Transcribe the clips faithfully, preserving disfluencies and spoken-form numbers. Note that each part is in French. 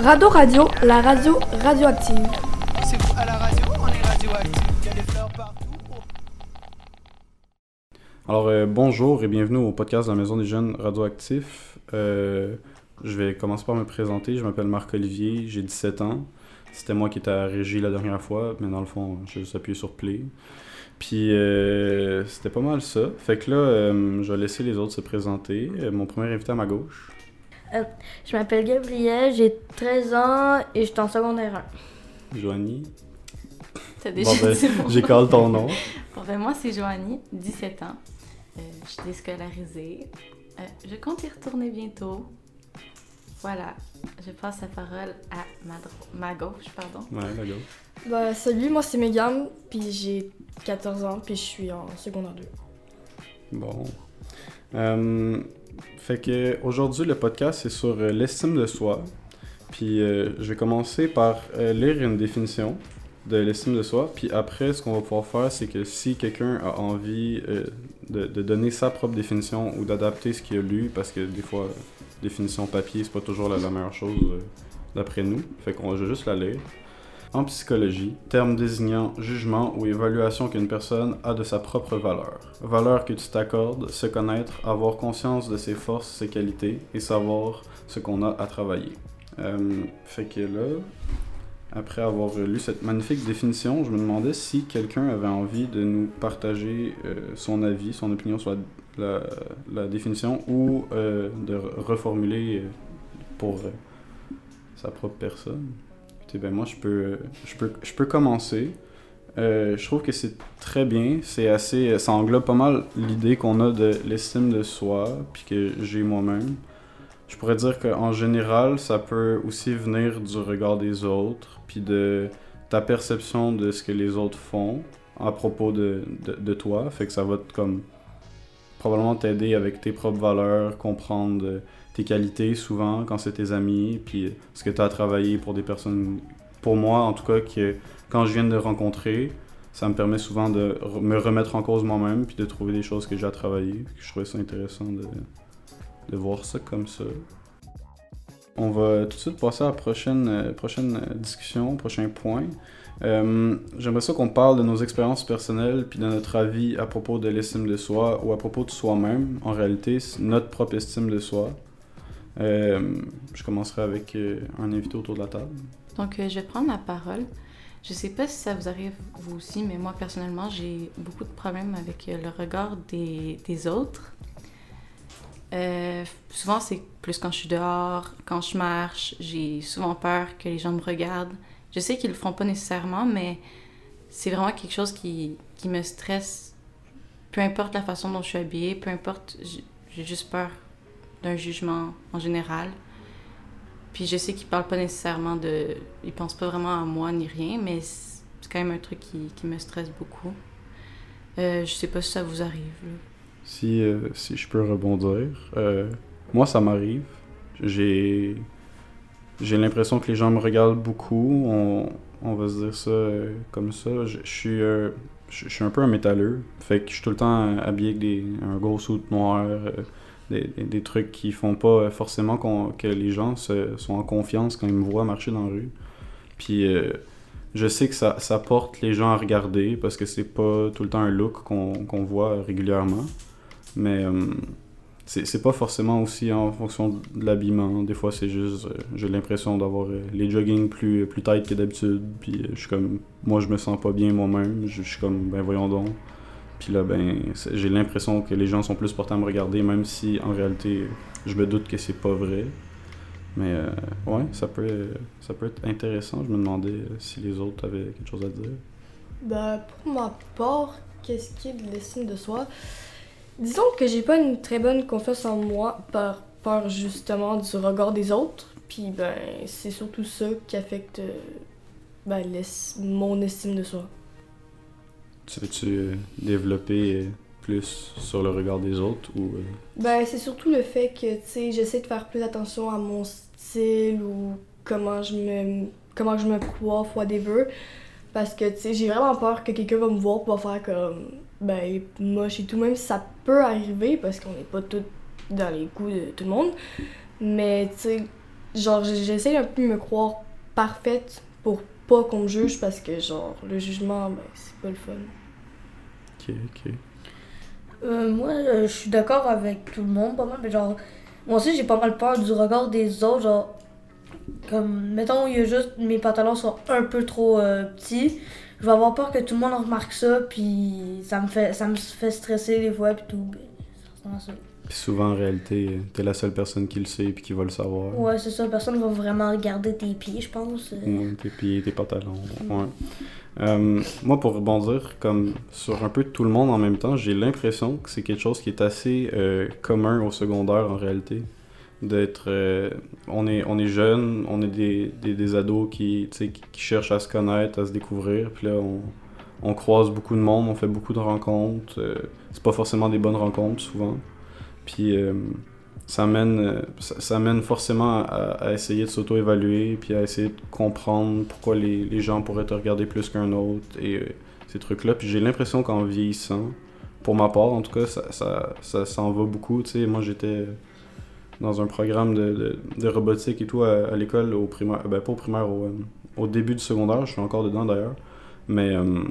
Rado Radio, la radio radioactive. C'est vous à la radio, on est radioactive. Il y a des fleurs partout. Alors euh, bonjour et bienvenue au podcast de la Maison des Jeunes Radioactifs. Euh, je vais commencer par me présenter. Je m'appelle Marc-Olivier, j'ai dix-sept ans. C'était moi qui étais à Régie la dernière fois, mais dans le fond, j'ai juste appuyé sur play. Puis euh, c'était pas mal ça. Fait que là, euh, je vais laisser les autres se présenter. Euh, mon premier invité à ma gauche. Euh, je m'appelle Gabriel, j'ai treize ans et je suis en secondaire un. Joannie. T'as déjà bon, ben, dit mon j'école ton nom. Bon, ben, moi, c'est Joannie, dix-sept ans. Euh, je suis déscolarisée. Euh, je compte y retourner bientôt. Voilà, je passe la parole à ma, dro- ma gauche, pardon. Ouais, la gauche. Bah, salut, moi c'est Mégane, puis j'ai quatorze ans, puis je suis en secondaire deux. Bon. Euh, fait que aujourd'hui le podcast c'est sur euh, l'estime de soi. Puis euh, je vais commencer par euh, lire une définition de l'estime de soi. Puis après, ce qu'on va pouvoir faire, c'est que si quelqu'un a envie euh, de, de donner sa propre définition ou d'adapter ce qu'il a lu, parce que des fois. Euh, Définition papier, c'est pas toujours la, la meilleure chose euh, d'après nous. Fait qu'on va juste la lire. En psychologie, terme désignant jugement ou évaluation qu'une personne a de sa propre valeur. Valeur que tu t'accordes, se connaître, avoir conscience de ses forces, ses qualités et savoir ce qu'on a à travailler. Euh, fait que là, après avoir lu cette magnifique définition, je me demandais si quelqu'un avait envie de nous partager euh, son avis, son opinion sur la La, la définition ou euh, de reformuler pour euh, sa propre personne. Écoutez, ben moi je peux, euh, je peux, je peux commencer. Euh, je trouve que c'est très bien, c'est assez, ça englobe pas mal l'idée qu'on a de l'estime de soi, puis que j'ai moi-même. Je pourrais dire qu'en général, ça peut aussi venir du regard des autres, puis de ta perception de ce que les autres font à propos de, de, de toi, fait que ça va être comme probablement t'aider avec tes propres valeurs, comprendre tes qualités souvent quand c'est tes amis, puis ce que tu as à travailler pour des personnes, pour moi en tout cas, que quand je viens de rencontrer, ça me permet souvent de me remettre en cause moi-même, puis de trouver des choses que j'ai à travailler. Je trouvais ça intéressant de, de voir ça comme ça. On va tout de suite passer à la prochaine, prochaine discussion, prochain point. Euh, j'aimerais ça qu'on parle de nos expériences personnelles puis de notre avis à propos de l'estime de soi ou à propos de soi-même, en réalité, notre propre estime de soi. Euh, je commencerai avec euh, un invité autour de la table. Donc, euh, je vais prendre la parole. Je sais pas si ça vous arrive vous aussi, mais moi, personnellement, j'ai beaucoup de problèmes avec euh, le regard des, des autres. Euh, souvent, c'est plus quand je suis dehors, quand je marche, j'ai souvent peur que les gens me regardent. Je sais qu'ils le feront pas nécessairement, mais c'est vraiment quelque chose qui, qui me stresse. Peu importe la façon dont je suis habillée, peu importe, j'ai juste peur d'un jugement en général. Puis je sais qu'ils parlent pas nécessairement de... Ils pensent pas vraiment à moi ni rien, mais c'est quand même un truc qui, qui me stresse beaucoup. Euh, je sais pas si ça vous arrive. Si, euh, si je peux rebondir, euh, moi ça m'arrive. J'ai... J'ai l'impression que les gens me regardent beaucoup, on, on va se dire ça euh, comme ça. Je, je, suis, euh, je, je suis un peu un métalleux, fait que je suis tout le temps habillé avec des, un gros suit noir, euh, des, des trucs qui font pas forcément qu'on, que les gens se, sont en confiance quand ils me voient marcher dans la rue. Puis euh, je sais que ça, ça porte les gens à regarder parce que c'est pas tout le temps un look qu'on, qu'on voit régulièrement, mais... Euh, C'est, c'est pas forcément aussi en fonction de l'habillement. Des fois, c'est juste... Euh, j'ai l'impression d'avoir euh, les joggings plus, plus tight que d'habitude. Puis euh, je suis comme... Moi, je me sens pas bien moi-même. Je, je suis comme, ben voyons donc. Puis là, ben j'ai l'impression que les gens sont plus portés à me regarder, même si, en réalité, je me doute que c'est pas vrai. Mais euh, ouais, ça peut, euh, ça peut être intéressant. Je me demandais euh, si les autres avaient quelque chose à dire. Ben, pour ma part, qu'est-ce qui est de l'estime de soi? Disons que j'ai pas une très bonne confiance en moi par peur justement du regard des autres, puis ben c'est surtout ça qui affecte ben, mon estime de soi. Tu veux-tu euh, développer euh, plus sur le regard des autres ou euh... Ben c'est surtout le fait que tu sais j'essaie de faire plus attention à mon style ou comment je me comment je me coiffe whatever, parce que tu sais j'ai vraiment peur que quelqu'un va me voir pour faire comme ben moche et tout, même si ça peut arriver parce qu'on n'est pas tous dans les goûts de tout le monde, mais tu sais genre, j'essaie un peu de me croire parfaite pour pas qu'on me juge parce que, genre, le jugement, ben, c'est pas le fun. Ok, ok. Euh, moi, euh, je suis d'accord avec tout le monde, pas mal, mais genre, moi aussi, j'ai pas mal peur du regard des autres, genre, comme, mettons, il y a juste, mes pantalons sont un peu trop euh, petits, je vais avoir peur que tout le monde en remarque ça, puis ça me fait, ça me fait stresser des fois, puis tout, puis ça ressemble à ça. Puis souvent, en réalité, t'es la seule personne qui le sait et qui va le savoir. Ouais, c'est ça. Personne va vraiment regarder tes pieds, je pense. Ouais, tes pieds, tes pantalons. Mm. Ouais. Euh, moi, pour rebondir comme sur un peu tout le monde en même temps, j'ai l'impression que c'est quelque chose qui est assez euh, commun au secondaire, en réalité. D'être... Euh, on est, on est jeunes, on est des, des, des ados qui, qui, qui cherchent à se connaître, à se découvrir. Puis là, on... on croise beaucoup de monde, on fait beaucoup de rencontres. Euh, c'est pas forcément des bonnes rencontres, souvent. Puis euh, ça, mène, ça, ça mène forcément à, à essayer de s'auto-évaluer, puis à essayer de comprendre pourquoi les, les gens pourraient te regarder plus qu'un autre, et euh, ces trucs-là. Puis j'ai l'impression qu'en vieillissant, pour ma part en tout cas, ça, ça, ça s'en va beaucoup. Tu sais, moi j'étais dans un programme de, de, de robotique et tout à, à l'école, au primaire, ben pas au primaire, au, au début du secondaire, je suis encore dedans d'ailleurs, mais... Euh,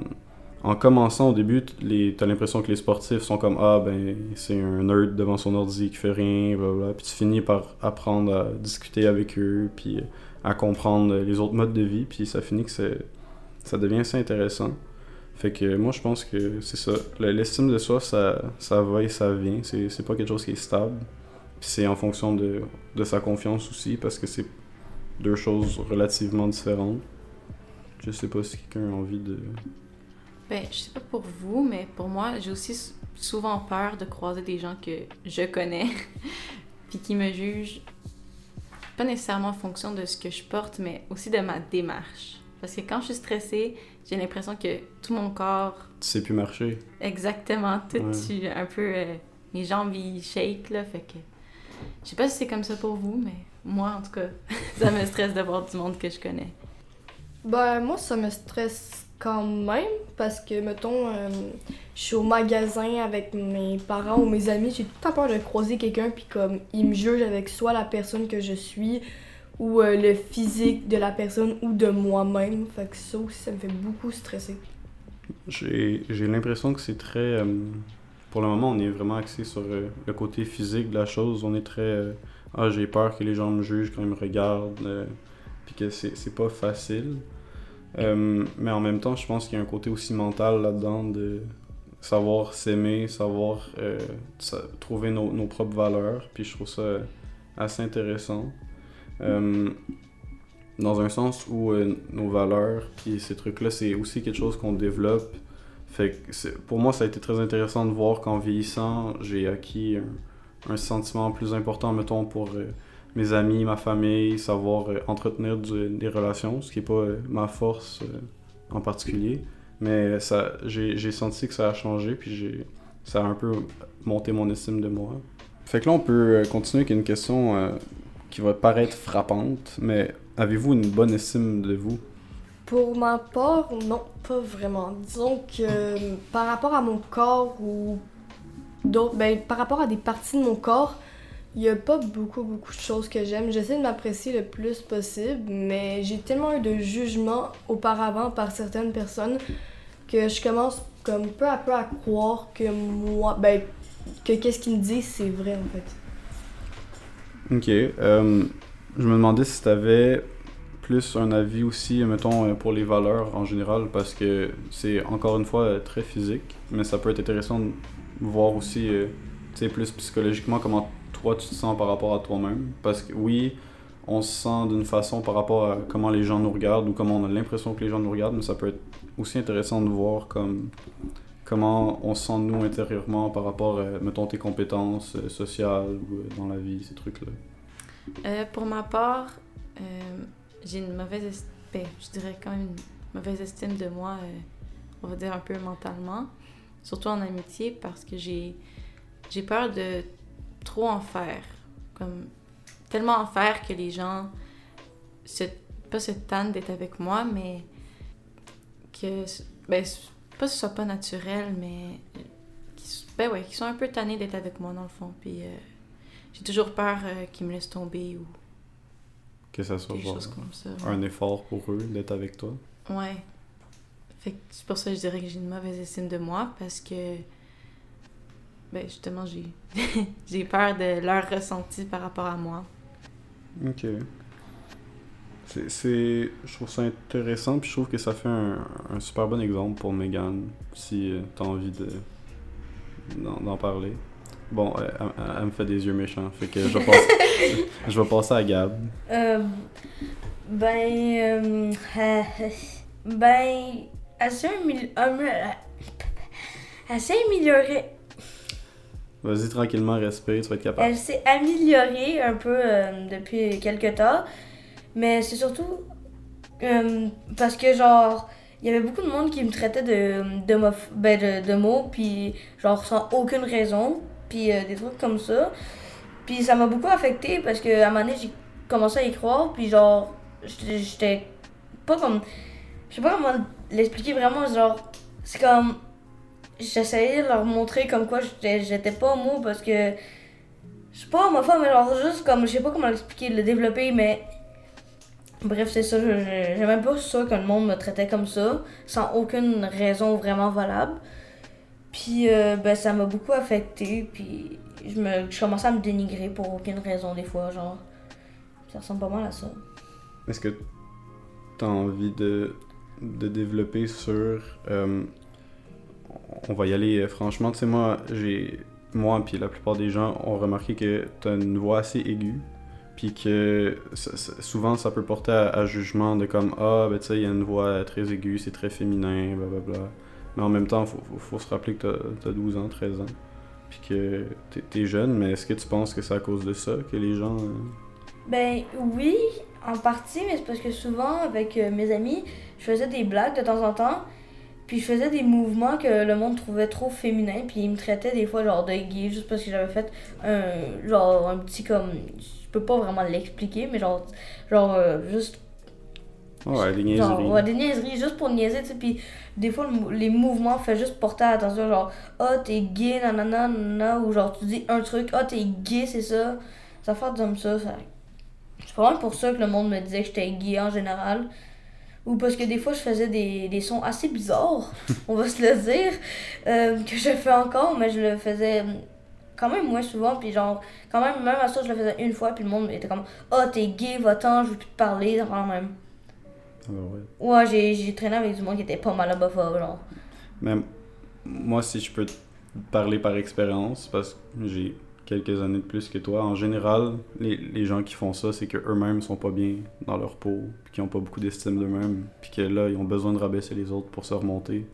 en commençant au début, les, t'as l'impression que les sportifs sont comme « Ah, ben, c'est un nerd devant son ordi qui fait rien, blablabla. » Puis tu finis par apprendre à discuter avec eux, puis à comprendre les autres modes de vie, puis ça finit que c'est, ça devient assez intéressant. Fait que moi, je pense que c'est ça. L'estime de soi, ça, ça va et ça vient. C'est, c'est pas quelque chose qui est stable. Puis c'est en fonction de, de sa confiance aussi, parce que c'est deux choses relativement différentes. Je sais pas si quelqu'un a envie de... Ben, je sais pas pour vous, mais pour moi, j'ai aussi souvent peur de croiser des gens que je connais puis qui me jugent pas nécessairement en fonction de ce que je porte, mais aussi de ma démarche. Parce que quand je suis stressée, j'ai l'impression que tout mon corps... Tu sais plus marcher. Exactement. Tout, ouais. Tu... un peu... Euh, mes jambes, ils shake, là, fait que... Je sais pas si c'est comme ça pour vous, mais moi, en tout cas, ça me stresse de voir du monde que je connais. Ben, moi, ça me stresse... quand même, parce que, mettons, euh, je suis au magasin avec mes parents ou mes amis, j'ai tout le temps peur de croiser quelqu'un, puis comme, ils me jugent avec soit la personne que je suis, ou euh, le physique de la personne, ou de moi-même. Fait que ça aussi, ça me fait beaucoup stresser. J'ai, j'ai l'impression que c'est très... Euh, pour le moment, on est vraiment axé sur euh, le côté physique de la chose. On est très... Euh, ah, j'ai peur que les gens me jugent quand ils me regardent, euh, puis que c'est, c'est pas facile. Euh, mais en même temps, je pense qu'il y a un côté aussi mental là-dedans de savoir s'aimer, savoir euh, sa- trouver nos, nos propres valeurs, puis je trouve ça assez intéressant. Euh, dans un sens où euh, nos valeurs, puis ces trucs-là, c'est aussi quelque chose qu'on développe. Fait que c'est, pour moi, ça a été très intéressant de voir qu'en vieillissant, j'ai acquis un, un sentiment plus important, mettons, pour... Euh, mes amis, ma famille, savoir euh, entretenir du, des relations, ce qui n'est pas euh, ma force euh, en particulier. Mais ça, j'ai, j'ai senti que ça a changé, puis j'ai, ça a un peu monté mon estime de moi. Fait que là, on peut continuer avec une question euh, qui va paraître frappante, mais avez-vous une bonne estime de vous? Pour ma part, non, pas vraiment. Disons que euh, par rapport à mon corps ou d'autres, ben, par rapport à des parties de mon corps, il n'y a pas beaucoup, beaucoup de choses que j'aime. J'essaie de m'apprécier le plus possible, mais j'ai tellement eu de jugements auparavant par certaines personnes que je commence comme peu à peu à croire que moi, ben, que qu'est-ce qu'ils me disent, c'est vrai en fait. Ok. Euh, je me demandais si tu avais plus un avis aussi, mettons, pour les valeurs en général, parce que c'est encore une fois très physique, mais ça peut être intéressant de voir aussi, euh, tu sais, plus psychologiquement comment toi, tu te sens par rapport à toi-même. Parce que oui, on se sent d'une façon par rapport à comment les gens nous regardent ou comment on a l'impression que les gens nous regardent, mais ça peut être aussi intéressant de voir comme, comment on se sent nous intérieurement par rapport à, mettons, tes compétences sociales ou dans la vie, ces trucs-là. Euh, pour ma part, euh, j'ai une mauvaise estime, ben, je dirais quand même une mauvaise estime de moi, euh, on va dire un peu mentalement, surtout en amitié, parce que j'ai, j'ai peur de trop en faire, comme tellement en faire que les gens se, pas se tannent d'être avec moi, mais que, ben, pas que ce soit pas naturel, mais qu'ils, ben ouais, qu'ils sont un peu tannés d'être avec moi dans le fond, puis euh, j'ai toujours peur euh, qu'ils me laissent tomber ou Que ça soit genre, comme ça, ouais. un effort pour eux d'être avec toi. Ouais. Fait que c'est pour ça que je dirais que j'ai une mauvaise estime de moi, parce que, ben justement, j'ai, j'ai peur de leur ressenti par rapport à moi. Ok. C'est, c'est... Je trouve ça intéressant, puis je trouve que ça fait un, un super bon exemple pour Mégane, si euh, t'as envie de d'en, d'en parler. Bon, elle, elle, elle me fait des yeux méchants, fait que je vais passer, je vais passer à Gab. Euh, ben... Euh, ben... Elle s'est améliorée... Vas-y, tranquillement, respire, tu vas être capable. Elle s'est améliorée un peu euh, depuis quelques temps. Mais c'est surtout euh, parce que, genre, il y avait beaucoup de monde qui me traitait de, de, mof, ben de, de mots, puis genre, sans aucune raison, puis euh, des trucs comme ça. Puis ça m'a beaucoup affectée parce qu'à un moment donné, j'ai commencé à y croire, puis genre, j'étais, j'étais pas comme. Je sais pas comment l'expliquer vraiment, genre, c'est comme. J'essayais de leur montrer comme quoi j'étais, j'étais pas homo parce que. Je sais pas homophobe, mais genre, juste comme. Je sais pas comment l'expliquer, le développer, mais. Bref, c'est ça, j'aimais même pas ça que le monde me traitait comme ça, sans aucune raison vraiment valable. Puis, euh, ben, ça m'a beaucoup affectée, puis je, me, je commençais à me dénigrer pour aucune raison des fois, genre. Ça ressemble pas mal à ça. Est-ce que t'as envie de, de développer sur... Euh, on va y aller, franchement, tu sais, moi, j'ai... Moi, puis la plupart des gens ont remarqué que t'as une voix assez aiguë. Puis que souvent ça peut porter à, à jugement de comme ah ben tu sais il y a une voix très aiguë, c'est très féminin, blablabla. Mais en même temps faut, faut, faut se rappeler que t'as, t'as douze ans, treize ans, puis que t'es, t'es jeune. Mais est-ce que tu penses que c'est à cause de ça que les gens euh... Ben oui, en partie, mais c'est parce que souvent avec euh, mes amis je faisais des blagues de temps en temps, puis je faisais des mouvements que le monde trouvait trop féminin, puis ils me traitaient des fois genre de gay juste parce que j'avais fait un genre un petit comme je peux pas vraiment l'expliquer, mais genre genre euh, juste ouais des niaiseries genre, ouais, des niaiseries juste pour niaiser, tu sais. Puis des fois le, les mouvements fait juste porter à attention, genre ah oh, t'es gay nanana nanana, ou genre tu dis un truc ah oh, t'es gay, c'est ça ça fait comme ça, ça c'est probablement pour ça que le monde me disait que j'étais gay en général. Ou parce que des fois, je faisais des, des sons assez bizarres, on va se le dire, euh, que je fais encore, mais je le faisais quand même moins souvent. Puis genre, quand même, même à ça, je le faisais une fois, puis le monde était comme « Ah, oh, t'es gay, va-t'en, je veux plus te parler », quand même. Ouais, ouais j'ai, j'ai traîné avec du monde qui était pas mal homophobe, genre. Mais moi, si je peux te parler par expérience, parce que j'ai quelques années de plus que toi, en général, les, les gens qui font ça, c'est qu'eux-mêmes sont pas bien dans leur peau, puis qu'ils ont pas beaucoup d'estime d'eux-mêmes, puis que là, ils ont besoin de rabaisser les autres pour se remonter.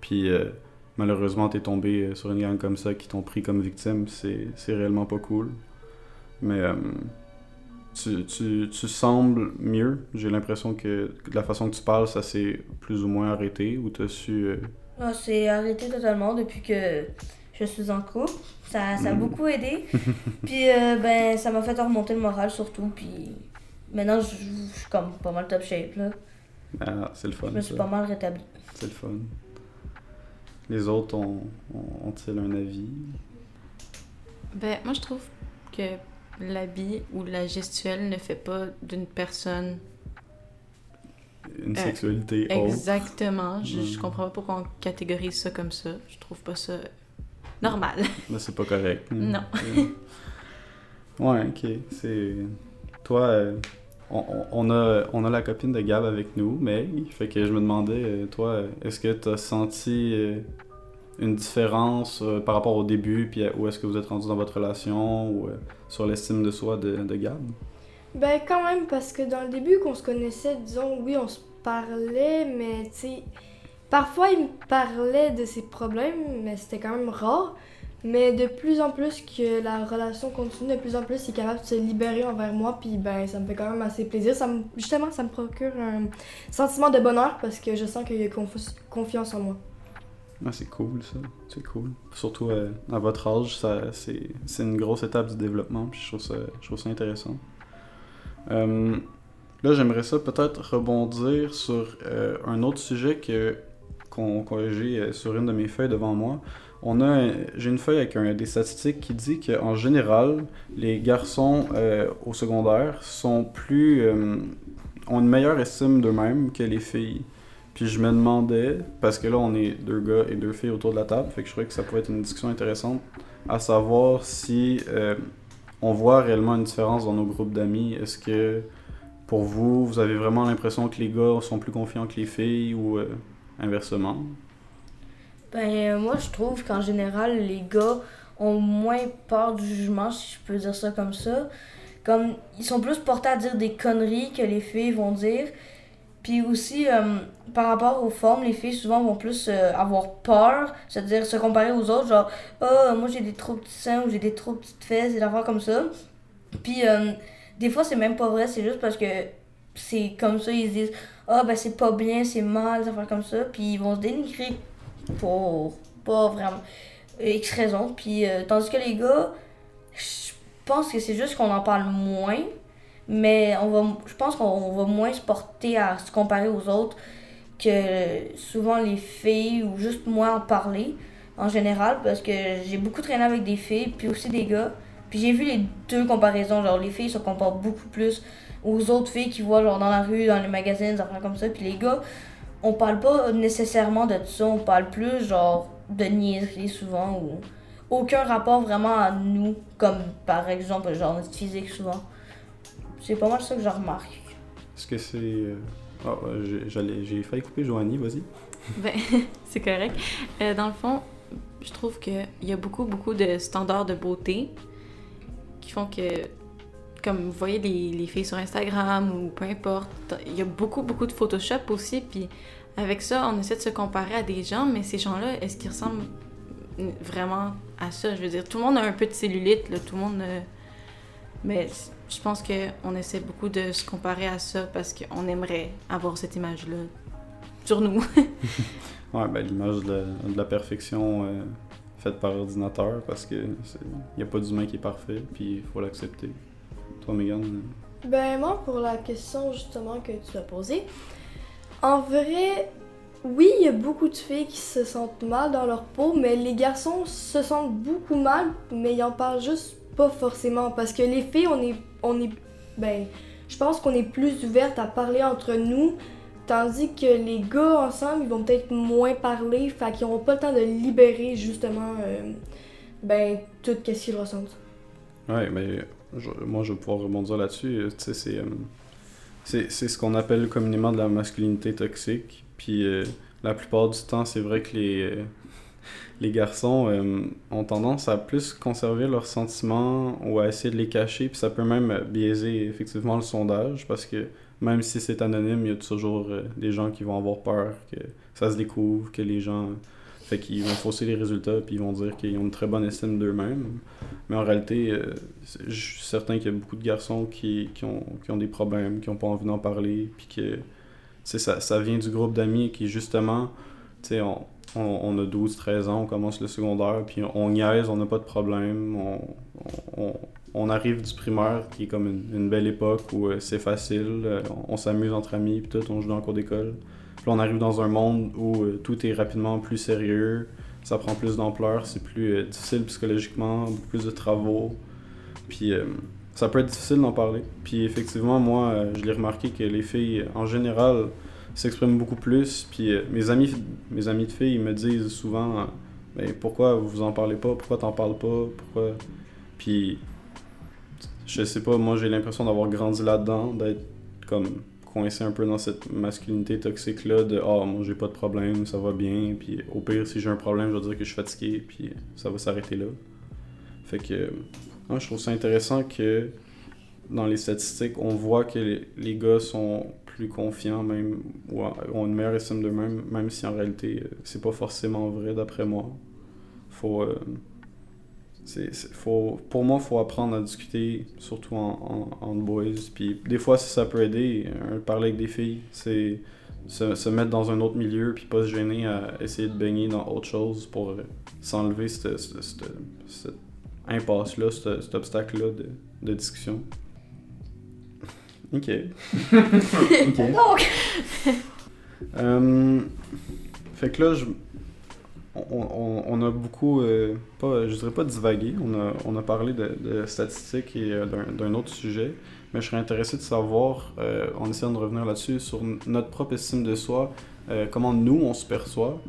Puis euh, malheureusement, t'es tombé sur une gang comme ça qui t'ont pris comme victime, c'est, c'est réellement pas cool. Mais euh, tu, tu, tu sembles mieux, j'ai l'impression que la façon que tu parles, ça s'est plus ou moins arrêté, ou t'as su... Euh... Non, c'est arrêté totalement depuis que... Je suis en couple, ça, ça a beaucoup aidé, puis euh, ben, ça m'a fait remonter le moral surtout, puis maintenant je, je, je suis comme pas mal top shape là. Ah, c'est le fun. Je me suis ça. Pas mal rétabli. C'est le fun. Les autres ont, ont, ont-ils un avis? Ben, moi je trouve que l'habit ou la gestuelle ne fait pas d'une personne... Une euh, sexualité autre. Exactement, je, je comprends pas pourquoi on catégorise ça comme ça, je trouve pas ça... normal. Mais c'est pas correct. Non. Ouais, ok. C'est... Toi, euh, on, on, a, on a la copine de Gab avec nous, mais fait que je me demandais, toi, est-ce que t'as senti une différence euh, par rapport au début, puis où est-ce que vous êtes rendu dans votre relation, ou euh, sur l'estime de soi de, de Gab? Ben, quand même, parce que dans le début, qu'on se connaissait, disons, oui, on se parlait, mais, tu sais... Parfois, il me parlait de ses problèmes, mais c'était quand même rare. Mais de plus en plus que la relation continue, de plus en plus, il est capable de se libérer envers moi. Puis ben, ça me fait quand même assez plaisir. Ça me, justement, ça me procure un sentiment de bonheur parce que je sens qu'il y a conf- confiance en moi. Ah, c'est cool ça, c'est cool. Surtout euh, à votre âge, ça, c'est, c'est une grosse étape du développement. Puis je trouve ça, je trouve ça intéressant. Euh, là, j'aimerais ça peut-être rebondir sur euh, un autre sujet que... qu'on j'ai sur une de mes feuilles devant moi. on a un, j'ai une feuille avec un, des statistiques qui dit qu'en général, les garçons euh, au secondaire sont plus, euh, ont une meilleure estime d'eux-mêmes que les filles. Puis je me demandais, parce que là on est deux gars et deux filles autour de la table, fait que je trouvais que ça pourrait être une discussion intéressante, à savoir si euh, on voit réellement une différence dans nos groupes d'amis. Est-ce que pour vous, vous avez vraiment l'impression que les gars sont plus confiants que les filles ou euh, inversement? Ben moi je trouve qu'en général les gars ont moins peur du jugement, si je peux dire ça comme ça. Comme ils sont plus portés à dire des conneries que les filles vont dire. Puis aussi, euh, par rapport aux formes, les filles souvent vont plus euh, avoir peur, c'est-à-dire se comparer aux autres, genre « Ah, moi j'ai des trop petits seins » ou « J'ai des trop petites fesses », des affaires comme ça. Puis euh, des fois, c'est même pas vrai, c'est juste parce que c'est comme ça, ils se disent « Ah, ben c'est pas bien, c'est mal », des affaires comme ça. Puis ils vont se dénigrer pour pas vraiment X raisons. Puis euh, tandis que les gars, je pense que c'est juste qu'on en parle moins. Mais on va, je pense qu'on va moins se porter à se comparer aux autres que souvent les filles, ou juste moi en parler en général, parce que j'ai beaucoup traîné avec des filles, puis aussi des gars. Puis j'ai vu les deux comparaisons, genre les filles se comparent beaucoup plus aux autres filles qu'ils voient genre dans la rue, dans les magazines, des affaires comme ça. Puis les gars, on parle pas nécessairement de tout ça, on parle plus genre de niaiseries souvent, ou aucun rapport vraiment à nous, comme par exemple genre notre physique souvent. C'est pas mal ça que je remarque. Est-ce que c'est... Oh, j'allais, j'ai failli couper Joannie, vas-y. Ben, c'est correct. Euh, dans le fond, je trouve qu'il y a beaucoup, beaucoup de standards de beauté qui font que, comme vous voyez les, les filles sur Instagram ou peu importe, il y a beaucoup, beaucoup de Photoshop aussi, puis avec ça, on essaie de se comparer à des gens, mais ces gens-là, est-ce qu'ils ressemblent vraiment à ça? Je veux dire, tout le monde a un peu de cellulite, là, tout le monde... A... Mais je pense qu'on essaie beaucoup de se comparer à ça parce qu'on aimerait avoir cette image-là sur nous. Ouais, ben l'image de la, de la perfection euh, faite par ordinateur, parce que il n'y a pas d'humain qui est parfait, puis il faut l'accepter. Toi, Mégane? Ben moi, pour la question justement que tu as posée, en vrai, oui, il y a beaucoup de filles qui se sentent mal dans leur peau, mais les garçons se sentent beaucoup mal, mais ils en parlent juste pas forcément, parce que les filles, on est, on est, ben, je pense qu'on est plus ouvertes à parler entre nous, tandis que les gars ensemble, ils vont peut-être moins parler, fait qu'ils n'auront pas le temps de libérer justement, euh, ben, tout qu'est-ce qu'ils ressentent. Ouais, ben, je, moi je vais pouvoir rebondir là-dessus, tu sais, c'est, euh, c'est, c'est ce qu'on appelle communément de la masculinité toxique, puis euh, la plupart du temps, c'est vrai que les... Euh, les garçons euh, ont tendance à plus conserver leurs sentiments ou à essayer de les cacher, puis ça peut même biaiser effectivement le sondage, parce que même si c'est anonyme, il y a toujours euh, des gens qui vont avoir peur que ça se découvre, que les gens... Fait qu'ils vont fausser les résultats, puis ils vont dire qu'ils ont une très bonne estime d'eux-mêmes. Mais en réalité, euh, je suis certain qu'il y a beaucoup de garçons qui, qui, ont, qui ont des problèmes, qui n'ont pas envie d'en parler, puis que ça, ça vient du groupe d'amis qui justement, tu sais, on... On a douze treize ans, on commence le secondaire, puis on niaise, on n'a pas de problème. On, on, on arrive du primaire, qui est comme une, une belle époque où euh, c'est facile, euh, on, on s'amuse entre amis, puis tout, on joue dans le cours d'école. Puis on arrive dans un monde où euh, tout est rapidement plus sérieux, ça prend plus d'ampleur, c'est plus euh, difficile psychologiquement, beaucoup plus de travaux. Puis euh, ça peut être difficile d'en parler. Puis effectivement, moi, euh, je l'ai remarqué que les filles, en général, s'expriment beaucoup plus, puis euh, mes amis mes amis de filles, ils me disent souvent euh, « Mais pourquoi vous en parlez pas? Pourquoi t'en parles pas? Pourquoi? » Puis, je sais pas, moi j'ai l'impression d'avoir grandi là-dedans, d'être comme coincé un peu dans cette masculinité toxique-là de « Ah, oh, moi j'ai pas de problème, ça va bien, puis au pire, si j'ai un problème, je vais dire que je suis fatigué, puis ça va s'arrêter là. » Fait que, hein, je trouve ça intéressant que dans les statistiques, on voit que les, les gars sont plus confiants même, ou ont une meilleure estime d'eux-mêmes, même si en réalité c'est pas forcément vrai d'après moi. Faut, euh, c'est, c'est, faut, pour moi, faut apprendre à discuter, surtout en, en, en boys. Puis des fois, si ça peut aider, hein, parler avec des filles, c'est se, se mettre dans un autre milieu, puis pas se gêner à essayer de baigner dans autre chose pour euh, s'enlever cette, cette, cette, cette impasse-là, cette, cet obstacle-là de, de discussion. Ok. Okay. Donc! Euh, fait que là, je, on, on, on a beaucoup, euh, pas, je dirais pas divagué, on a, on a parlé de, de statistiques et euh, d'un, d'un autre sujet, mais je serais intéressé de savoir, euh, en essayant de revenir là-dessus, sur notre propre estime de soi, euh, comment nous on se perçoit,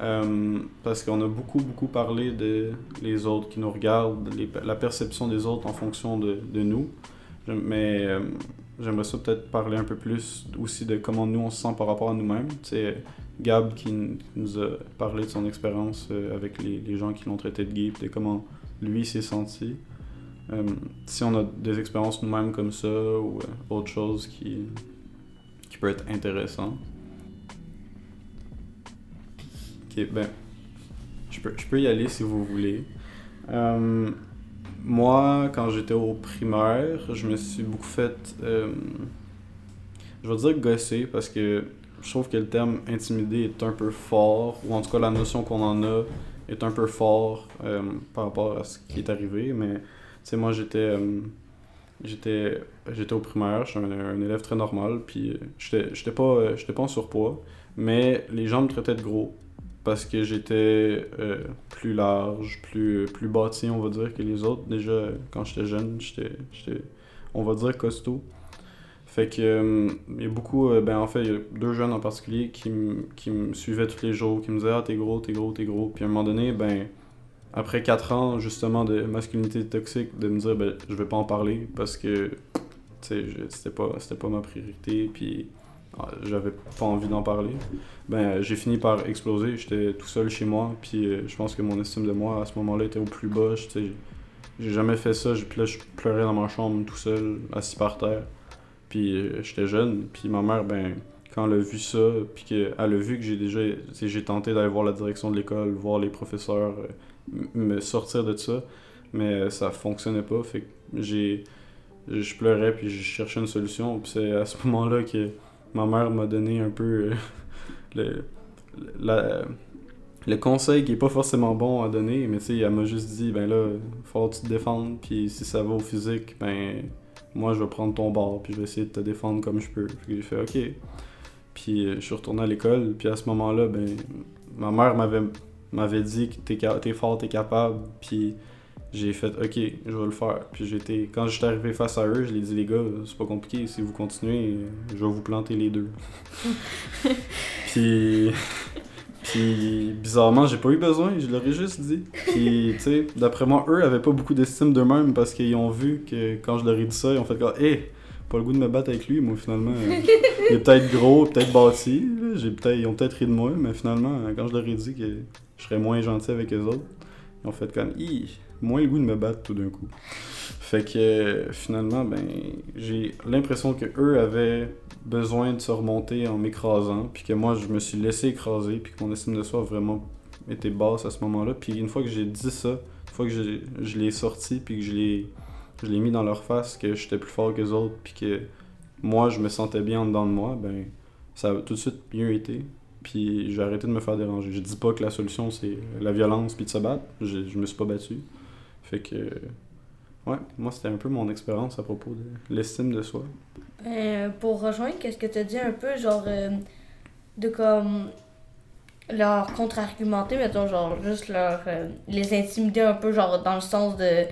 euh, parce qu'on a beaucoup, beaucoup parlé de les autres qui nous regardent, les, la perception des autres en fonction de, de nous, mais euh, j'aimerais ça peut-être parler un peu plus aussi de comment nous on se sent par rapport à nous-mêmes, tu sais, Gab qui nous a parlé de son expérience avec les, les gens qui l'ont traité de gay, de comment lui s'est senti. Euh, si on a des expériences nous-mêmes comme ça ou autre chose qui, qui peut être intéressant. Ok, ben, je peux, je peux y aller si vous voulez. Euh, moi, quand j'étais au primaire, je me suis beaucoup fait, euh, je vais dire gosser parce que je trouve que le terme « intimider » est un peu fort, ou en tout cas la notion qu'on en a est un peu fort euh, par rapport à ce qui est arrivé, mais tu sais, moi j'étais, euh, j'étais, j'étais au primaire, je suis un, un élève très normal, puis euh, j'étais, j'étais, pas, euh, j'étais pas en surpoids, mais les gens me traitaient de gros, parce que j'étais euh, plus large, plus, plus bâti, on va dire, que les autres. Déjà, quand j'étais jeune, j'étais, j'étais on va dire, costaud. Fait que, euh, il y a beaucoup, euh, ben en fait, il y a deux jeunes en particulier qui me qui me suivaient tous les jours, qui me disaient « Ah, t'es gros, t'es gros, t'es gros ». Puis à un moment donné, ben, après quatre ans, justement, de masculinité toxique, de me dire « Ben, je vais pas en parler parce que, tu sais, c'était pas, c'était pas ma priorité, puis ah, j'avais pas envie d'en parler ». Ben, j'ai fini par exploser, j'étais tout seul chez moi, puis euh, je pense que mon estime de moi, à ce moment-là, était au plus bas, tu sais, j'ai jamais fait ça, puis là, je pleurais dans ma chambre tout seul, assis par terre. Puis j'étais jeune, puis ma mère, ben, quand elle a vu ça, puis qu'elle a vu que j'ai déjà, j'ai tenté d'aller voir la direction de l'école, voir les professeurs, euh, me sortir de ça, mais ça fonctionnait pas, fait que j'ai, je pleurais, puis je cherchais une solution, puis c'est à ce moment-là que ma mère m'a donné un peu euh, le, la, le conseil qui est pas forcément bon à donner, mais tu sais, elle m'a juste dit, ben là, faut que tu te défendes, puis si ça va au physique, ben... moi je vais prendre ton bord, puis je vais essayer de te défendre comme je peux. Puis j'ai fait ok. Puis je suis retourné à l'école, puis à ce moment-là, ben ma mère m'avait, m'avait dit que t'es, t'es fort, t'es capable, puis j'ai fait ok, je vais le faire. Puis j'étais, quand j'étais arrivé face à eux, je leur ai dit les gars, c'est pas compliqué, si vous continuez, je vais vous planter les deux. puis, puis bizarrement, j'ai pas eu besoin, je leur ai juste dit. Puis tu sais, d'après moi, eux avaient pas beaucoup d'estime d'eux-mêmes parce qu'ils ont vu que quand je leur ai dit ça, ils ont fait comme « Hé, hey, pas le goût de me battre avec lui, moi finalement, euh, il est peut-être gros, peut-être bâti, là, j'ai peut-être, ils ont peut-être ri de moi, mais finalement, quand je leur ai dit que je serais moins gentil avec eux autres, ils ont fait comme « Hi, moins le goût de me battre tout d'un coup ». Fait que euh, finalement, ben j'ai l'impression que eux avaient besoin de se remonter en m'écrasant, puis que moi je me suis laissé écraser, puis que mon estime de soi a vraiment été basse à ce moment-là. Puis une fois que j'ai dit ça, une fois que je, je l'ai sorti, puis que je l'ai, je l'ai mis dans leur face, que j'étais plus fort qu'eux autres, puis que moi je me sentais bien en dedans de moi, ben ça a tout de suite mieux été. Puis j'ai arrêté de me faire déranger. Je dis pas que la solution c'est la violence puis de se battre, je, je me suis pas battu. Fait que... ouais, moi c'était un peu mon expérience à propos de l'estime de soi. Euh, pour rejoindre, qu'est-ce que tu as dit un peu, genre, euh, de comme leur contre-argumenter, mettons, genre, juste leur, euh, les intimider un peu, genre, dans le sens de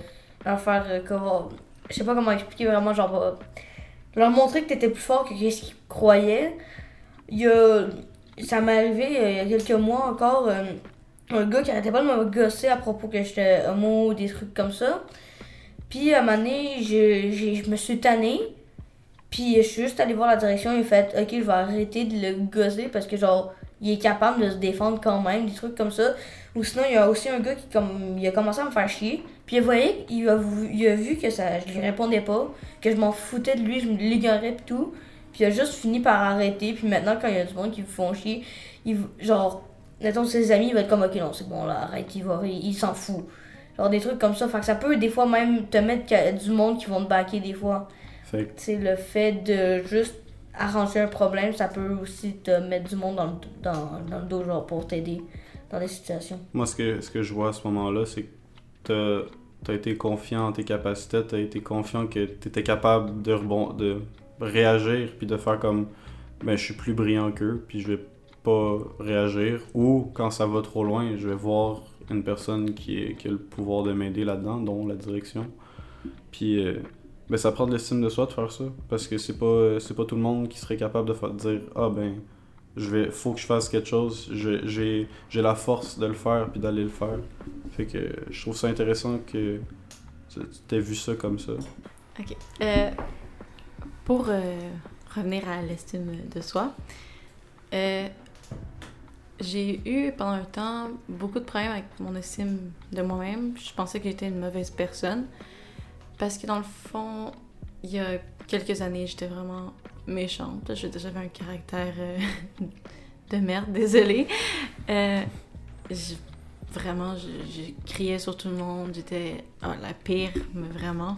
leur faire, euh, comment, je sais pas comment expliquer vraiment, genre, euh, leur montrer que t'étais plus fort que ce qu'ils croyaient. Il y a, ça m'est arrivé euh, il y a quelques mois encore, euh, un gars qui arrêtait pas de me gosser à propos que j'étais homo ou des trucs comme ça. Puis à un moment donné, je, je, je me suis tannée, puis je suis juste allée voir la direction et fait « Ok, je vais arrêter de le gosser parce que genre, il est capable de se défendre quand même, des trucs comme ça. » Ou sinon, il y a aussi un gars qui comme, il a commencé à me faire chier, puis il, voyait, il, a, il a vu que ça, je lui répondais pas, que je m'en foutais de lui, je l'ignorais et tout, puis il a juste fini par arrêter, puis maintenant quand il y a du monde qui me font chier, il, genre, mettons ses amis, il va être comme « Ok, non, c'est bon, là, arrête, il va, il, il s'en fout. » Genre des trucs comme ça, fait que ça peut des fois même te mettre du monde qui vont te baquer des fois. Fait que le fait de juste arranger un problème, ça peut aussi te mettre du monde dans le, dans, dans le dos genre pour t'aider dans des situations. Moi, ce que, ce que je vois à ce moment-là, c'est que t'as, t'as été confiant en tes capacités, t'as été confiant que t'étais capable de, rebond, de réagir puis de faire comme « ben je suis plus brillant qu'eux, puis je vais pas réagir, ou quand ça va trop loin, je vais voir une personne qui, est, qui a le pouvoir de m'aider là-dedans, dont la direction. Puis euh, ben, ça prend de l'estime de soi de faire ça, parce que c'est pas, c'est pas tout le monde qui serait capable de, fa- de dire « Ah ben, je vais, faut que je fasse quelque chose, je, j'ai, j'ai la force de le faire puis d'aller le faire. » Fait que je trouve ça intéressant que tu t'aies vu ça comme ça. Ok. Euh, pour euh, revenir à l'estime de soi, euh, j'ai eu pendant un temps beaucoup de problèmes avec mon estime de moi-même. Je pensais que j'étais une mauvaise personne parce que dans le fond, il y a quelques années, j'étais vraiment méchante. J'avais un caractère euh, de merde, désolée. Euh, je, vraiment, je, je criais sur tout le monde. J'étais oh, la pire, mais vraiment.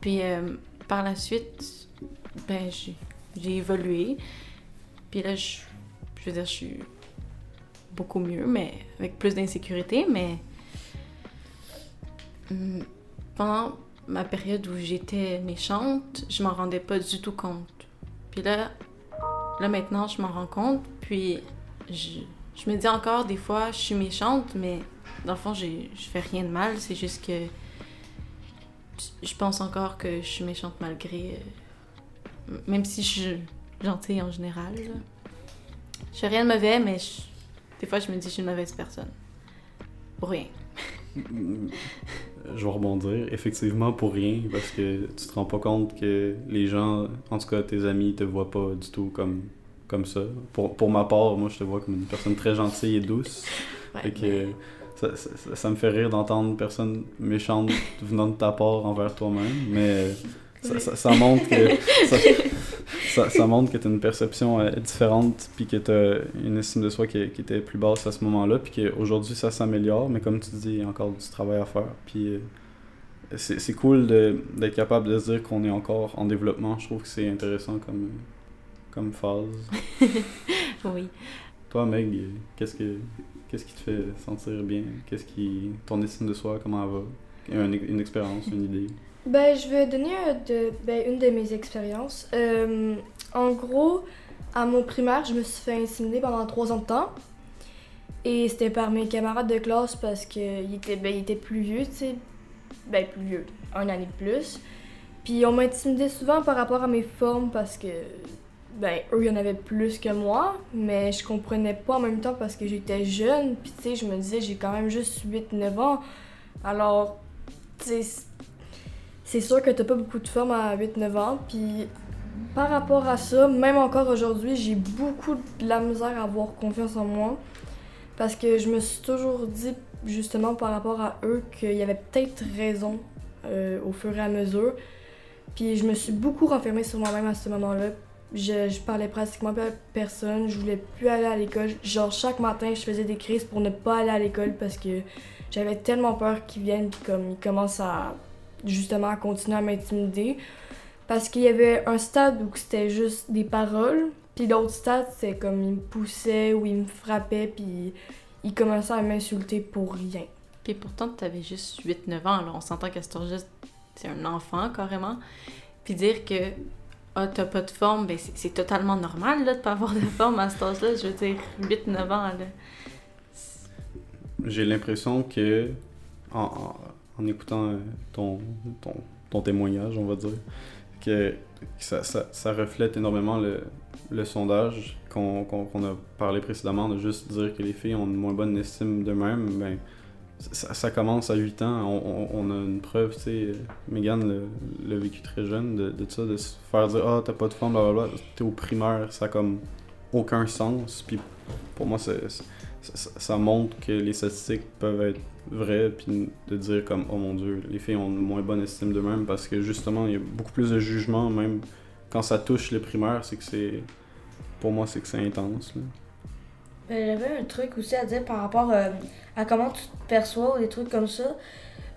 Puis euh, par la suite, ben j'ai, j'ai évolué. Puis là, je, je veux dire, je suis beaucoup mieux, mais avec plus d'insécurité. Mais pendant ma période où j'étais méchante, je m'en rendais pas du tout compte. Puis là, là maintenant, je m'en rends compte. Puis je, je me dis encore des fois, je suis méchante, mais dans le fond, j'ai, je fais rien de mal. C'est juste que je pense encore que je suis méchante malgré... Euh, même si je suis gentille en général. Là. Je fais rien de mauvais, mais je, des fois, je me dis que je suis une mauvaise personne. Pour rien. Je vais rebondir. Effectivement, pour rien, parce que tu te rends pas compte que les gens, en tout cas tes amis, te voient pas du tout comme, comme ça. Pour, pour ma part, moi, je te vois comme une personne très gentille et douce. Ouais, fait que... Mais... Ça, ça, ça, ça me fait rire d'entendre personne méchante venant de ta part envers toi-même, mais ça, ça, ça montre que ça, ça, ça montre que t'as une perception euh, différente, puis que t'as une estime de soi qui, qui était plus basse à ce moment-là, puis qu'aujourd'hui ça s'améliore, mais comme tu dis, il y a encore du travail à faire, puis euh, c'est, c'est cool de, d'être capable de se dire qu'on est encore en développement. Je trouve que c'est intéressant comme, comme phase. Oui. Toi, Meg, qu'est-ce que... Qu'est-ce qui te fait sentir bien? Qu'est-ce qui... Ton estime de soi, comment elle va? Une, une expérience, une idée? Ben, je vais donner de, ben, une de mes expériences. Euh, en gros, à mon primaire, je me suis fait intimider pendant trois ans de temps. Et c'était par mes camarades de classe parce qu'ils étaient, ben, ils étaient plus vieux, tu sais. Ben, plus vieux, une année de plus. Puis on m'a intimidée souvent par rapport à mes formes parce que... Ben, eux, il y en avait plus que moi, mais je comprenais pas en même temps parce que j'étais jeune, puis tu sais, je me disais, j'ai quand même juste huit neuf ans, alors, tu sais, c'est sûr que t'as pas beaucoup de forme à huit neuf ans, puis par rapport à ça, même encore aujourd'hui, j'ai beaucoup de la misère à avoir confiance en moi, parce que je me suis toujours dit, justement, par rapport à eux, qu'il y avait peut-être raison euh, au fur et à mesure, puis je me suis beaucoup renfermée sur moi-même à ce moment-là. Je, je parlais pratiquement pas à personne, je voulais plus aller à l'école. Genre, chaque matin, je faisais des crises pour ne pas aller à l'école parce que j'avais tellement peur qu'ils viennent et comme, ils commencent à, justement, à continuer à m'intimider. Parce qu'il y avait un stade où c'était juste des paroles, puis l'autre stade, c'était comme ils me poussaient ou ils me frappaient, puis ils commençaient à m'insulter pour rien. Puis pourtant, t'avais juste huit neuf ans, alors on s'entend qu'à ce juste c'est un enfant, carrément. Puis dire que... Ah, t'as pas de forme, ben c'est, c'est totalement normal là, de pas avoir de forme à cet âge-là, je veux dire, huit neuf ans. Là. J'ai l'impression que, en, en, en écoutant ton, ton, ton témoignage, on va dire, que ça, ça, ça reflète énormément le, le sondage qu'on, qu'on, qu'on a parlé précédemment, de juste dire que les filles ont une moins bonne estime d'eux-mêmes. Ben, ça, ça commence à huit ans, on, on, on a une preuve, tu sais, Mégane l'a vécu très jeune, de, de ça, de se faire dire « Ah, t'as pas de forme, blablabla », t'es au primaire, ça a comme aucun sens, puis pour moi, c'est, c'est, ça, ça montre que les statistiques peuvent être vraies, puis de dire comme « Oh mon Dieu, les filles ont une moins bonne estime d'eux-mêmes », parce que justement, il y a beaucoup plus de jugement, même quand ça touche les primaires, c'est que c'est, pour moi, c'est que c'est intense, là. Ben, j'avais un truc aussi à dire par rapport euh, à comment tu te perçois ou des trucs comme ça.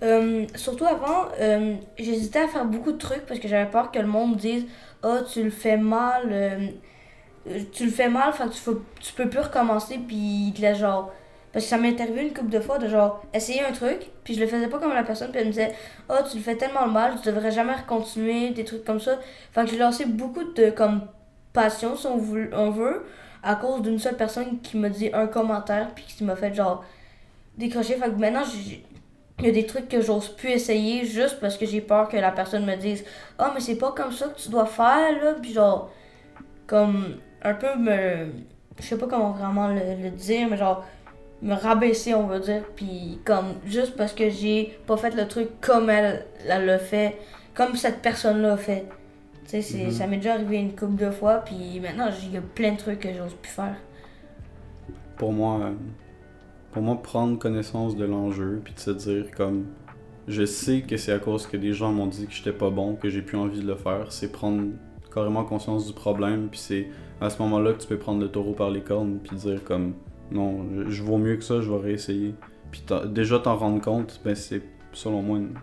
Euh, surtout avant, euh, j'hésitais à faire beaucoup de trucs parce que j'avais peur que le monde dise « Ah, tu le fais mal, euh, tu le fais mal, fait que tu, faut, tu peux plus recommencer. » Puis de la genre... Parce que ça m'est arrivé une couple de fois de genre essayer un truc, puis je le faisais pas comme la personne, puis elle me disait « Ah, tu le fais tellement mal, tu devrais jamais recontinuer, des trucs comme ça. » Fait que j'ai lancé beaucoup de comme passion, si on veut. à cause d'une seule personne qui m'a dit un commentaire puis qui m'a fait genre décrocher. Fait que maintenant, il y a des trucs que j'ose plus essayer juste parce que j'ai peur que la personne me dise « Ah, oh, mais c'est pas comme ça que tu dois faire, là. » Puis genre, comme un peu me... Je sais pas comment vraiment le, le dire, mais genre me rabaisser, on va dire. Puis comme juste parce que j'ai pas fait le truc comme elle, elle l'a fait, comme cette personne-là a fait. Tu sais, mm-hmm. ça m'est déjà arrivé une couple de fois, puis maintenant, il y a plein de trucs que j'ose plus faire. Pour moi, euh, pour moi, prendre connaissance de l'enjeu, puis de se dire comme, je sais que c'est à cause que des gens m'ont dit que j'étais pas bon, que j'ai plus envie de le faire, c'est prendre carrément conscience du problème, puis c'est à ce moment-là que tu peux prendre le taureau par les cornes, puis dire comme, non, je, je vaux mieux que ça, je vais réessayer. Puis t'en, déjà t'en rendre compte, ben c'est, selon moi, une...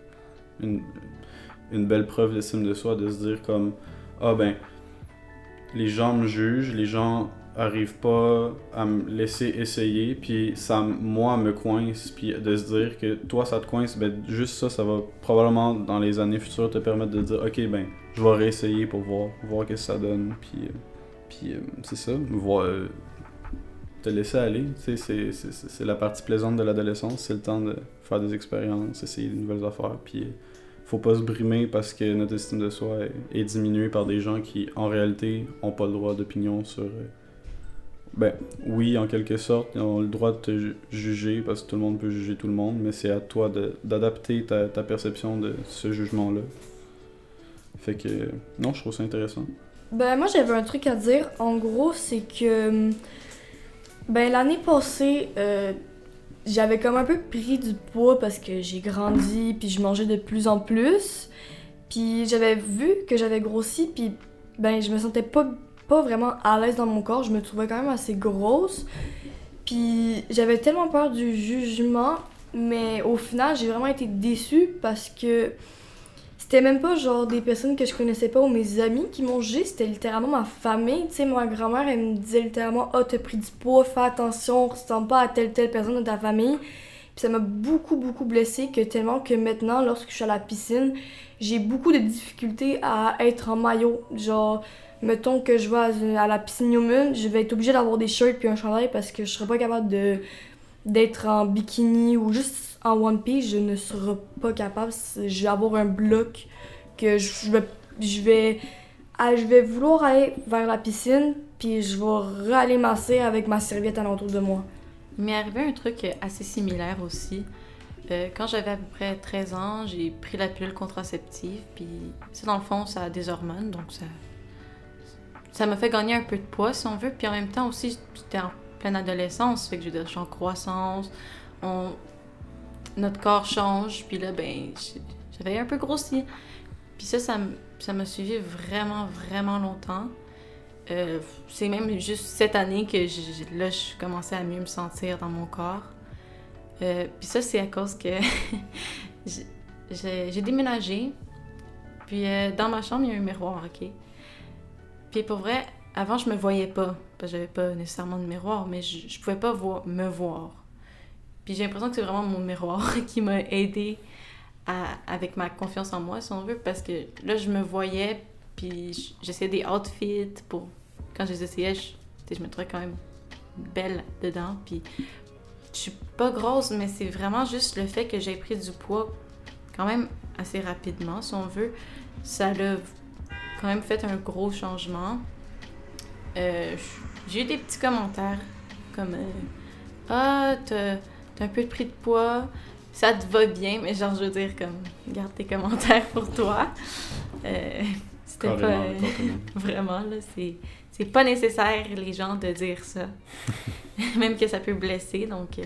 une une belle preuve d'estime de soi, de se dire comme « Ah ben, les gens me jugent, les gens arrivent pas à me laisser essayer, puis ça, moi, me coince. » Puis de se dire que toi, ça te coince, ben juste ça, ça va probablement, dans les années futures, te permettre de dire « Ok, ben, je vais réessayer pour voir, voir qu'est-ce que ça donne. » Puis, euh, puis euh, c'est ça, voir, euh, te laisser aller. C'est, c'est, c'est, c'est la partie plaisante de l'adolescence, c'est le temps de faire des expériences, essayer de nouvelles affaires, puis... Euh, faut pas se brimer parce que notre estime de soi est, est diminuée par des gens qui, en réalité, ont pas le droit d'opinion sur... Euh, ben, oui, en quelque sorte, ils ont le droit de te ju- juger parce que tout le monde peut juger tout le monde, mais c'est à toi de, d'adapter ta, ta perception de ce jugement-là. Fait que... Euh, non, je trouve ça intéressant. Ben, moi, j'avais un truc à dire. En gros, c'est que... Ben, l'année passée... Euh, J'avais comme un peu pris du poids parce que j'ai grandi, puis je mangeais de plus en plus. Puis j'avais vu que j'avais grossi, puis ben, je me sentais pas, pas vraiment à l'aise dans mon corps. Je me trouvais quand même assez grosse. Puis j'avais tellement peur du jugement, mais au final, j'ai vraiment été déçue parce que c'était même pas genre des personnes que je connaissais pas ou mes amis qui m'ont jugé, c'était littéralement ma famille. Tu sais, ma grand-mère, elle me disait littéralement « Ah, oh, t'as pris du poids, fais attention, ressemble pas à telle telle personne de ta famille. » Puis ça m'a beaucoup, beaucoup blessée, que tellement que maintenant, lorsque je suis à la piscine, j'ai beaucoup de difficultés à être en maillot. Genre, mettons que je vais à la piscine Newman, je vais être obligée d'avoir des shirts puis un chandail parce que je serais pas capable de d'être en bikini ou juste... En One Piece, je ne serai pas capable, je vais avoir un bloc que je vais, je vais, je vais vouloir aller vers la piscine, puis je vais aller masser avec ma serviette alentour de moi. Il m'est arrivé un truc assez similaire aussi. Euh, quand j'avais à peu près treize ans, j'ai pris la pilule contraceptive, puis ça, dans le fond, ça a des hormones, donc ça, ça m'a fait gagner un peu de poids, si on veut. Puis en même temps aussi, j'étais en pleine adolescence, fait que je, je suis en croissance, on... Notre corps change, puis là, ben, j'avais un peu grossi. Puis ça, ça, ça m'a suivi vraiment, vraiment longtemps. Euh, c'est même juste cette année que je, là, je commençais à mieux me sentir dans mon corps. Euh, puis ça, c'est à cause que j'ai, j'ai déménagé. Puis euh, dans ma chambre, il y a un miroir, OK? Puis pour vrai, avant, je me voyais pas. Parce que j'avais pas nécessairement de miroir, mais je, je pouvais pas vo- me voir. Puis j'ai l'impression que c'est vraiment mon miroir qui m'a aidée à, avec ma confiance en moi, si on veut, parce que là, je me voyais, puis j'essayais des outfits pour... Quand je les essayais, je, je me trouvais quand même belle dedans, puis je suis pas grosse, mais c'est vraiment juste le fait que j'ai pris du poids quand même assez rapidement, si on veut. Ça l'a quand même fait un gros changement. Euh, j'ai eu des petits commentaires comme... « Ah, t'as... T'as un peu pris de poids, ça te va bien, mais genre, je veux dire, comme, garde tes commentaires pour toi. Euh, c'était carrément, pas... Carrément. Vraiment, là, c'est, c'est pas nécessaire, les gens, de dire ça. Même que ça peut blesser, donc, euh,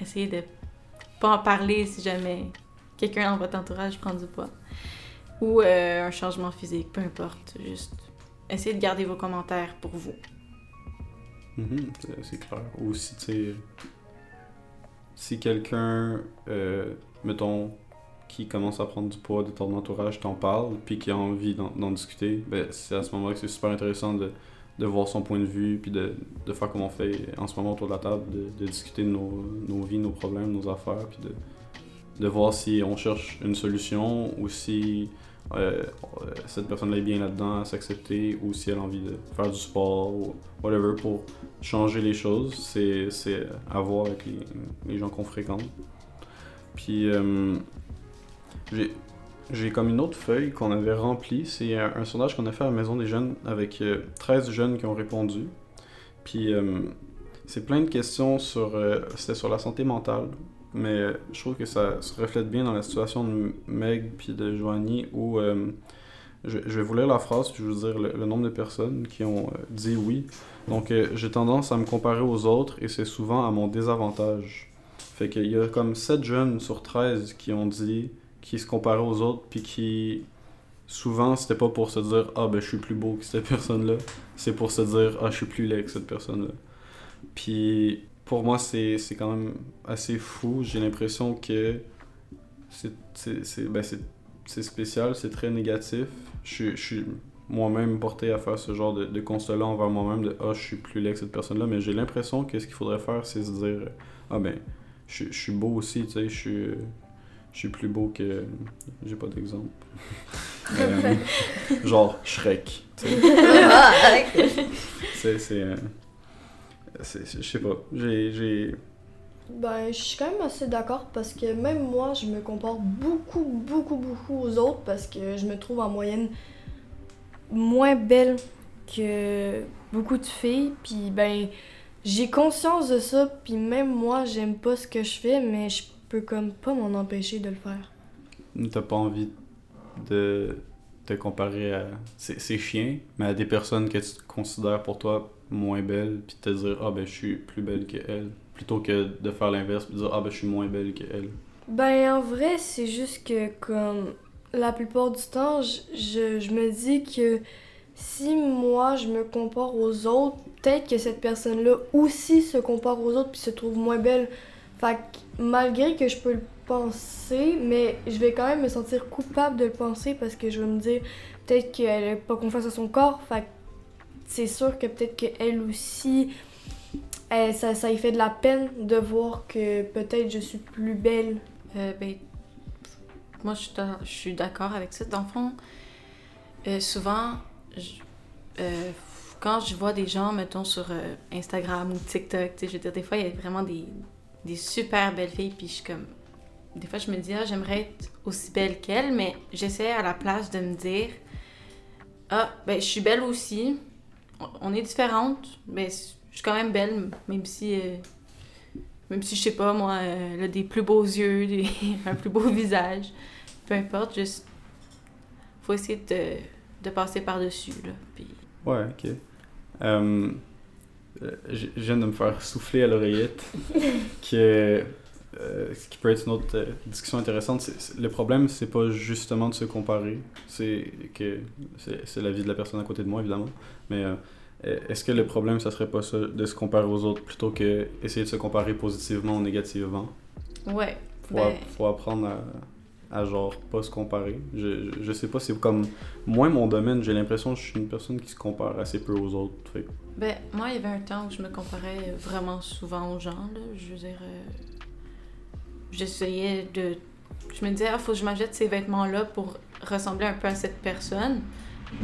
essayez de pas en parler si jamais quelqu'un dans votre entourage prend du poids. Ou euh, un changement physique, peu importe, juste essayez de garder vos commentaires pour vous. Mm-hmm, c'est, c'est clair. Ou si, tu sais... Si quelqu'un, euh, mettons, qui commence à prendre du poids de ton entourage t'en parle, puis qui a envie d'en, d'en discuter, ben c'est à ce moment-là que c'est super intéressant de, de voir son point de vue, puis de, de faire comme on fait en ce moment autour de la table, de, de discuter de nos, nos vies, nos problèmes, nos affaires, puis de, de voir si on cherche une solution ou si euh, cette personne-là est bien là-dedans, à s'accepter, ou si elle a envie de faire du sport ou whatever pour changer les choses. C'est, c'est à voir avec les, les gens qu'on fréquente. Puis euh, j'ai, j'ai comme une autre feuille qu'on avait remplie. C'est un, un sondage qu'on a fait à la Maison des Jeunes avec euh, treize jeunes qui ont répondu. Puis euh, c'est plein de questions sur, euh, c'était sur la santé mentale. Mais je trouve que ça se reflète bien dans la situation de Meg puis de Joannie où euh, je, je vais vous lire la phrase puis je vais vous dire le, le nombre de personnes qui ont euh, dit oui. Donc euh, j'ai tendance à me comparer aux autres et c'est souvent à mon désavantage. Fait qu'il y a comme sept jeunes sur treize qui ont dit qui se comparaient aux autres puis qui souvent c'était pas pour se dire ah ben je suis plus beau que cette personne-là, c'est pour se dire ah je suis plus laid que cette personne-là. Puis pour moi, c'est, c'est quand même assez fou. J'ai l'impression que c'est, c'est, c'est, ben c'est, c'est spécial, c'est très négatif. Je, je suis moi-même porté à faire ce genre de, de constat-là envers moi-même, de « Ah, oh, je suis plus laid que cette personne-là », mais j'ai l'impression que ce qu'il faudrait faire, c'est se dire « Ah ben, je, je suis beau aussi, tu sais, je suis, je suis plus beau que... » J'ai pas d'exemple. euh, genre Shrek, tu sais. c'est... c'est euh... C'est, c'est, je sais pas, j'ai, j'ai... Ben, je suis quand même assez d'accord parce que même moi, je me compare beaucoup, beaucoup, beaucoup aux autres parce que je me trouve en moyenne moins belle que beaucoup de filles. Puis ben, j'ai conscience de ça, puis même moi, j'aime pas ce que je fais, mais je peux comme pas m'en empêcher de le faire. T'as pas envie de te comparer à... C'est, c'est chiant, mais à des personnes que tu considères pour toi moins belle, puis te dire « Ah ben je suis plus belle qu'elle », plutôt que de faire l'inverse, puis dire « Ah ben je suis moins belle qu'elle ». Ben en vrai, c'est juste que comme la plupart du temps, je, je, je me dis que si moi je me compare aux autres, peut-être que cette personne-là aussi se compare aux autres puis se trouve moins belle. Fait que malgré que je peux le penser, mais je vais quand même me sentir coupable de le penser parce que je vais me dire peut-être qu'elle n'a pas confiance à son corps, fait que c'est sûr que peut-être qu'elle aussi, elle, ça, ça lui fait de la peine de voir que peut-être je suis plus belle. Euh, ben, moi, je, je suis d'accord avec ça. Dans le fond, euh, souvent, je, euh, quand je vois des gens, mettons, sur euh, Instagram ou TikTok, je veux dire, des fois, il y a vraiment des, des super belles filles, puis je suis comme... Des fois, je me dis, ah, j'aimerais être aussi belle qu'elle, mais j'essaie à la place de me dire, ah, ben, je suis belle aussi. On est différentes, mais je suis quand même belle, même si, euh, même si je sais pas, moi, euh, elle a des plus beaux yeux, des, un plus beau visage, peu importe, juste, faut essayer de, de passer par-dessus, là, puis... Ouais, ok. Euh, je viens de me faire souffler à l'oreillette, que, euh, ce qui peut être une autre euh, discussion intéressante, c'est, c'est, le problème, c'est pas justement de se comparer, c'est que, c'est, c'est la vie de la personne à côté de moi, évidemment, mais euh, est-ce que le problème, ça serait pas ça, de se comparer aux autres, plutôt que essayer de se comparer positivement ou négativement? Ouais. Faut, ben... a, faut apprendre à, à, genre, pas se comparer. Je, je, je sais pas, c'est comme... Moi, mon domaine, j'ai l'impression que je suis une personne qui se compare assez peu aux autres, fait. Ben, moi, il y avait un temps où je me comparais vraiment souvent aux gens, là. Je veux dire... Euh, j'essayais de... Je me disais, ah, faut que je m'achète ces vêtements-là pour ressembler un peu à cette personne,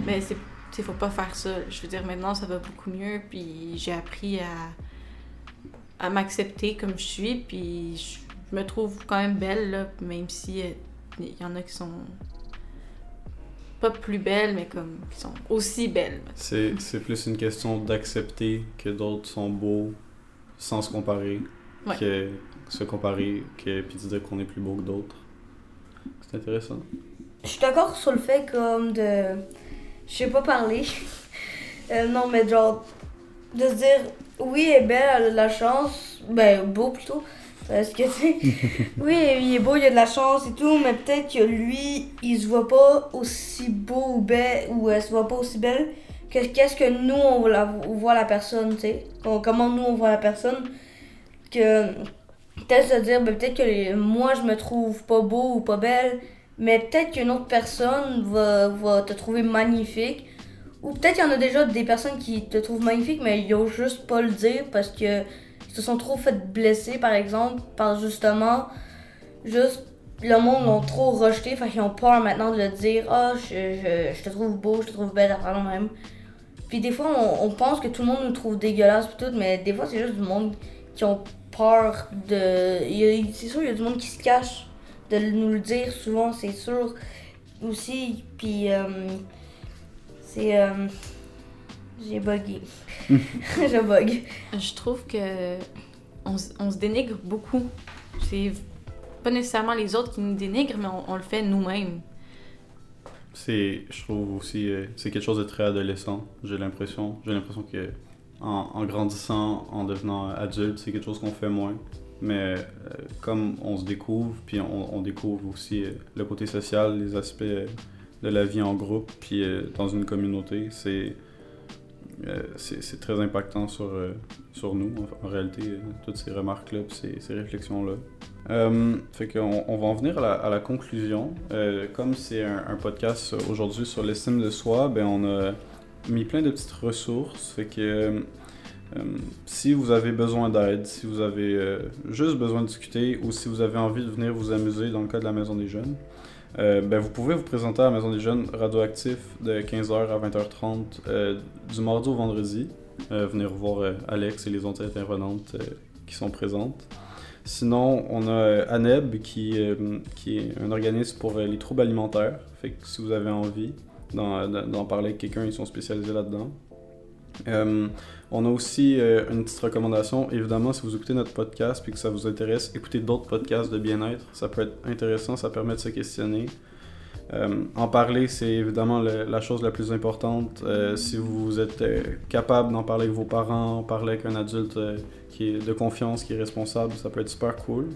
mais c'est... Il faut pas faire ça. Je veux dire, maintenant, ça va beaucoup mieux, puis j'ai appris à, à m'accepter comme je suis, puis je, je me trouve quand même belle, là, même si il euh, y en a qui sont pas plus belles, mais comme qui sont aussi belles. C'est, c'est plus une question d'accepter que d'autres sont beaux sans se comparer, ouais. Que se comparer, que, puis dire qu'on est plus beau que d'autres. C'est intéressant. Je suis d'accord sur le fait comme de... Je sais pas parler. Euh, non, mais genre, de se dire, oui, elle est belle, elle a de la chance. Ben, beau plutôt. Parce que, tu sais, oui, il est beau, il a de la chance et tout, mais peut-être que lui, il se voit pas aussi beau ou belle, ou elle se voit pas aussi belle que qu'est-ce que nous, on, la, on voit la personne, tu sais. Comment nous, on voit la personne. Que, peut-être se dire, ben, peut-être que les, moi, je me trouve pas beau ou pas belle. Mais peut-être qu'une autre personne va, va te trouver magnifique. Ou peut-être qu'il y en a déjà des personnes qui te trouvent magnifique, mais ils n'osent juste pas le dire parce que ils se sont trop fait blesser, par exemple, par justement juste le monde l'ont trop rejeté, fait qu'ils ont peur maintenant de le dire. Ah, oh, je, je, je te trouve beau, je te trouve belle, après même. Puis des fois, on, on pense que tout le monde nous trouve dégueulasse pis tout, mais des fois, c'est juste du monde qui ont peur de... Il y a, c'est sûr, il y a du monde qui se cache de nous le dire souvent, c'est sûr, aussi. Puis euh, c'est... Euh, j'ai bugué. Je bug. Je trouve que on, on se dénigre beaucoup. C'est pas nécessairement les autres qui nous dénigrent, mais on, on le fait nous-mêmes. C'est, je trouve aussi, euh, c'est quelque chose de très adolescent, j'ai l'impression. J'ai l'impression que en, en grandissant, en devenant adulte, c'est quelque chose qu'on fait moins. Mais euh, comme on se découvre, puis on, on découvre aussi euh, le côté social, les aspects euh, de la vie en groupe, puis euh, dans une communauté, c'est, euh, c'est, c'est très impactant sur, euh, sur nous, en, en réalité, euh, toutes ces remarques-là, puis ces, ces réflexions-là. Euh, fait qu'on, on va en venir à la, à la conclusion. Euh, comme c'est un, un podcast aujourd'hui sur l'estime de soi, ben on a mis plein de petites ressources. Fait que euh, si vous avez besoin d'aide, si vous avez euh, juste besoin de discuter ou si vous avez envie de venir vous amuser dans le cas de la Maison des Jeunes, euh, ben vous pouvez vous présenter à la Maison des Jeunes Radioactifs de quinze heures à vingt heures trente euh, du mardi au vendredi. Euh, venir voir euh, Alex et les autres intervenantes euh, qui sont présentes. Sinon, on a A N E B qui, euh, qui est un organisme pour euh, les troubles alimentaires. Fait que si vous avez envie d'en, d'en parler avec quelqu'un, ils sont spécialisés là-dedans. Euh, on a aussi euh, une petite recommandation. Évidemment, si vous écoutez notre podcast et que ça vous intéresse, écoutez d'autres podcasts de bien-être. Ça peut être intéressant, ça permet de se questionner. Euh, en parler, c'est évidemment le, la chose la plus importante. Euh, si vous êtes euh, capable d'en parler avec vos parents, parler avec un adulte euh, qui est de confiance, qui est responsable, ça peut être super cool.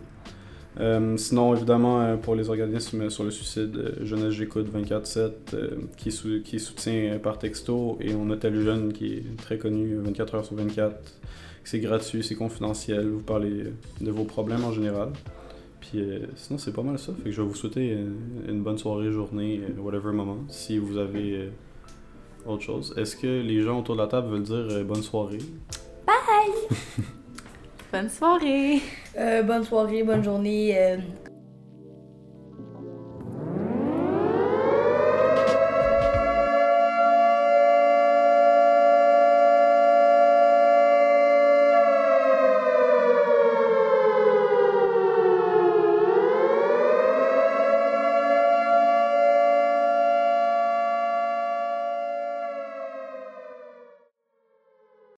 Euh, sinon, évidemment, euh, pour les organismes sur le suicide, euh, Jeunesse, j'écoute vingt-quatre sept euh, qui, sou- qui soutient par texto, et on a tel jeune qui est très connu vingt-quatre heures sur vingt-quatre. C'est gratuit, c'est confidentiel, vous parlez de vos problèmes en général. Puis, euh, sinon, c'est pas mal ça. Fait que je vais vous souhaiter une, une bonne soirée, journée, whatever moment, si vous avez euh, autre chose. Est-ce que les gens autour de la table veulent dire euh, bonne soirée? Bye! Bonne soirée! Euh, bonne soirée, bonne journée, euh,